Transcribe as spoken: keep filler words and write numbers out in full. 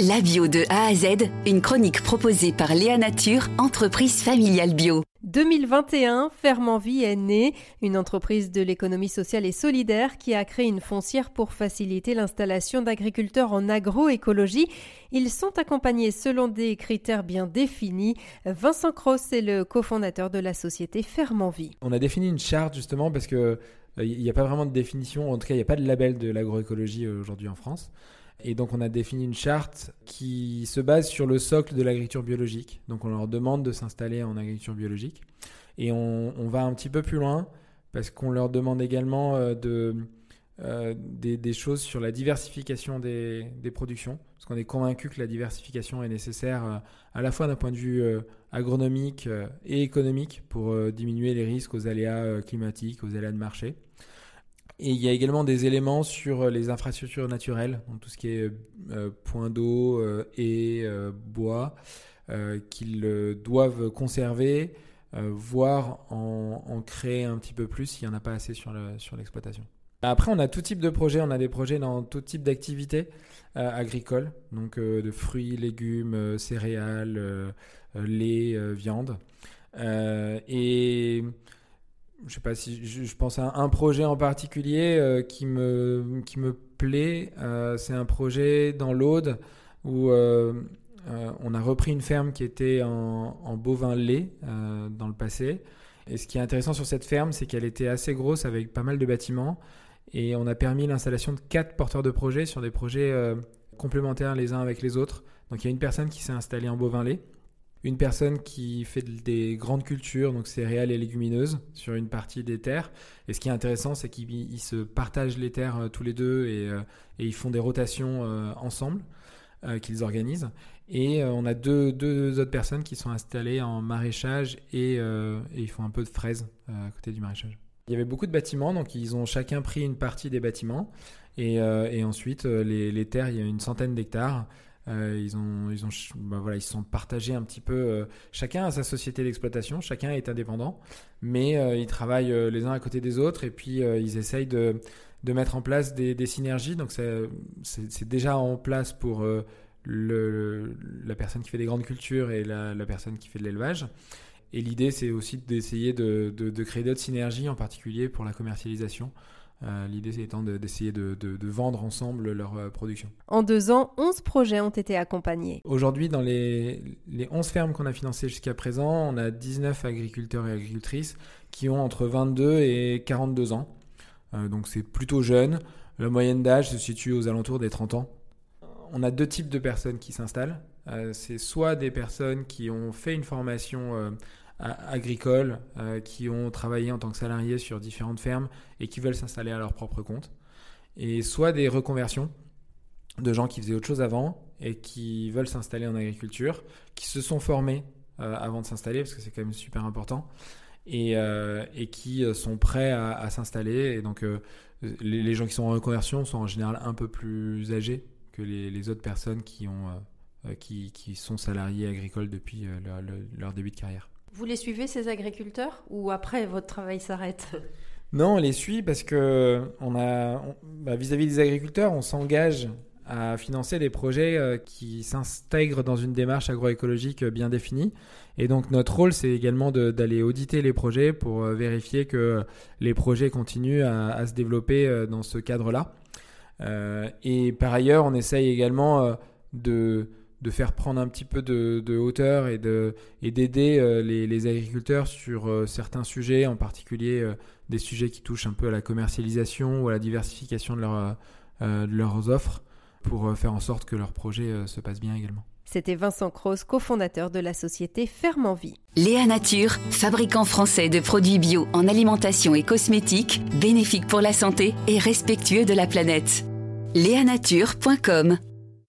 La bio de A à Z, une chronique proposée par Léa Nature, entreprise familiale bio. deux mille vingt et un, Ferme en Vie est née, une entreprise de l'économie sociale et solidaire qui a créé une foncière pour faciliter l'installation d'agriculteurs en agroécologie. Ils sont accompagnés selon des critères bien définis. Vincent Cros est le cofondateur de la société Ferme en Vie. On a défini une charte justement parce qu'il n'y a pas vraiment de définition, en tout cas il n'y a pas de label de l'agroécologie aujourd'hui en France. Et donc on a défini une charte qui se base sur le socle de l'agriculture biologique. Donc on leur demande de s'installer en agriculture biologique. Et on, on va un petit peu plus loin parce qu'on leur demande également euh, de, euh, des, des choses sur la diversification des, des productions. Parce qu'on est convaincu que la diversification est nécessaire euh, à la fois d'un point de vue euh, agronomique euh, et économique pour euh, diminuer les risques aux aléas euh, climatiques, aux aléas de marché. Et il y a également des éléments sur les infrastructures naturelles, donc tout ce qui est euh, points d'eau euh, et euh, bois, euh, qu'ils euh, doivent conserver, euh, voire en, en créer un petit peu plus s'il n'y en a pas assez sur, le, sur l'exploitation. Après, on a tout type de projets, on a des projets dans tout type d'activités euh, agricoles, donc euh, de fruits, légumes, euh, céréales, euh, lait, euh, viande. Euh, et... Je sais pas si je pense à un projet en particulier euh, qui me qui me plaît. Euh, c'est un projet dans l'Aude où euh, euh, on a repris une ferme qui était en, en bovin lait euh, dans le passé. Et ce qui est intéressant sur cette ferme, c'est qu'elle était assez grosse avec pas mal de bâtiments et on a permis l'installation de quatre porteurs de projets sur des projets euh, complémentaires les uns avec les autres. Donc il y a une personne qui s'est installée en bovin lait. Une personne qui fait des grandes cultures, donc céréales et légumineuses, sur une partie des terres. Et ce qui est intéressant, c'est qu'ils se partagent les terres euh, tous les deux et, euh, et ils font des rotations euh, ensemble euh, qu'ils organisent. Et euh, on a deux, deux autres personnes qui sont installées en maraîchage et, euh, et ils font un peu de fraises euh, à côté du maraîchage. Il y avait beaucoup de bâtiments, donc ils ont chacun pris une partie des bâtiments. Et, euh, et ensuite, les, les terres, il y a une centaine d'hectares. Euh, ils ont, ils ont, ben voilà, ils se sont partagés un petit peu. Euh, chacun a sa société d'exploitation, chacun est indépendant, mais euh, ils travaillent euh, les uns à côté des autres et puis euh, ils essayent de, de mettre en place des, des synergies. Donc c'est, c'est, c'est déjà en place pour euh, le, la personne qui fait des grandes cultures et la, la personne qui fait de l'élevage. Et l'idée, c'est aussi d'essayer de, de, de créer d'autres synergies, en particulier pour la commercialisation. Euh, l'idée étant de, d'essayer de, de, de vendre ensemble leur euh, production. En deux ans, onze projets ont été accompagnés. Aujourd'hui, dans les, les onze fermes qu'on a financées jusqu'à présent, on a dix-neuf agriculteurs et agricultrices qui ont entre vingt-deux et quarante-deux ans. Euh, donc c'est plutôt jeune. La moyenne d'âge se situe aux alentours des trente ans. On a deux types de personnes qui s'installent. Euh, c'est soit des personnes qui ont fait une formation euh, agricoles euh, qui ont travaillé en tant que salariés sur différentes fermes et qui veulent s'installer à leur propre compte, et soit des reconversions de gens qui faisaient autre chose avant et qui veulent s'installer en agriculture, qui se sont formés euh, avant de s'installer, parce que c'est quand même super important, et, euh, et qui sont prêts à, à s'installer. Et donc euh, les, les gens qui sont en reconversion sont en général un peu plus âgés que les, les autres personnes qui, ont, euh, qui, qui sont salariés agricoles depuis euh, leur, leur début de carrière. Vous les suivez, ces agriculteurs, ou après votre travail s'arrête ? Non, on les suit parce que on a, on, bah, vis-à-vis des agriculteurs, on s'engage à financer des projets euh, qui s'intègrent dans une démarche agroécologique euh, bien définie. Et donc notre rôle, c'est également de, d'aller auditer les projets pour euh, vérifier que les projets continuent à, à se développer euh, dans ce cadre-là. Euh, et par ailleurs, on essaye également euh, de... de faire prendre un petit peu de, de hauteur et, de, et d'aider euh, les, les agriculteurs sur euh, certains sujets, en particulier euh, des sujets qui touchent un peu à la commercialisation ou à la diversification de, leur, euh, de leurs offres, pour euh, faire en sorte que leur projet euh, se passe bien également. C'était Vincent Cros, cofondateur de la société Ferme en Vie. Léa Nature, fabricant français de produits bio en alimentation et cosmétiques, bénéfique pour la santé et respectueux de la planète. léa nature point com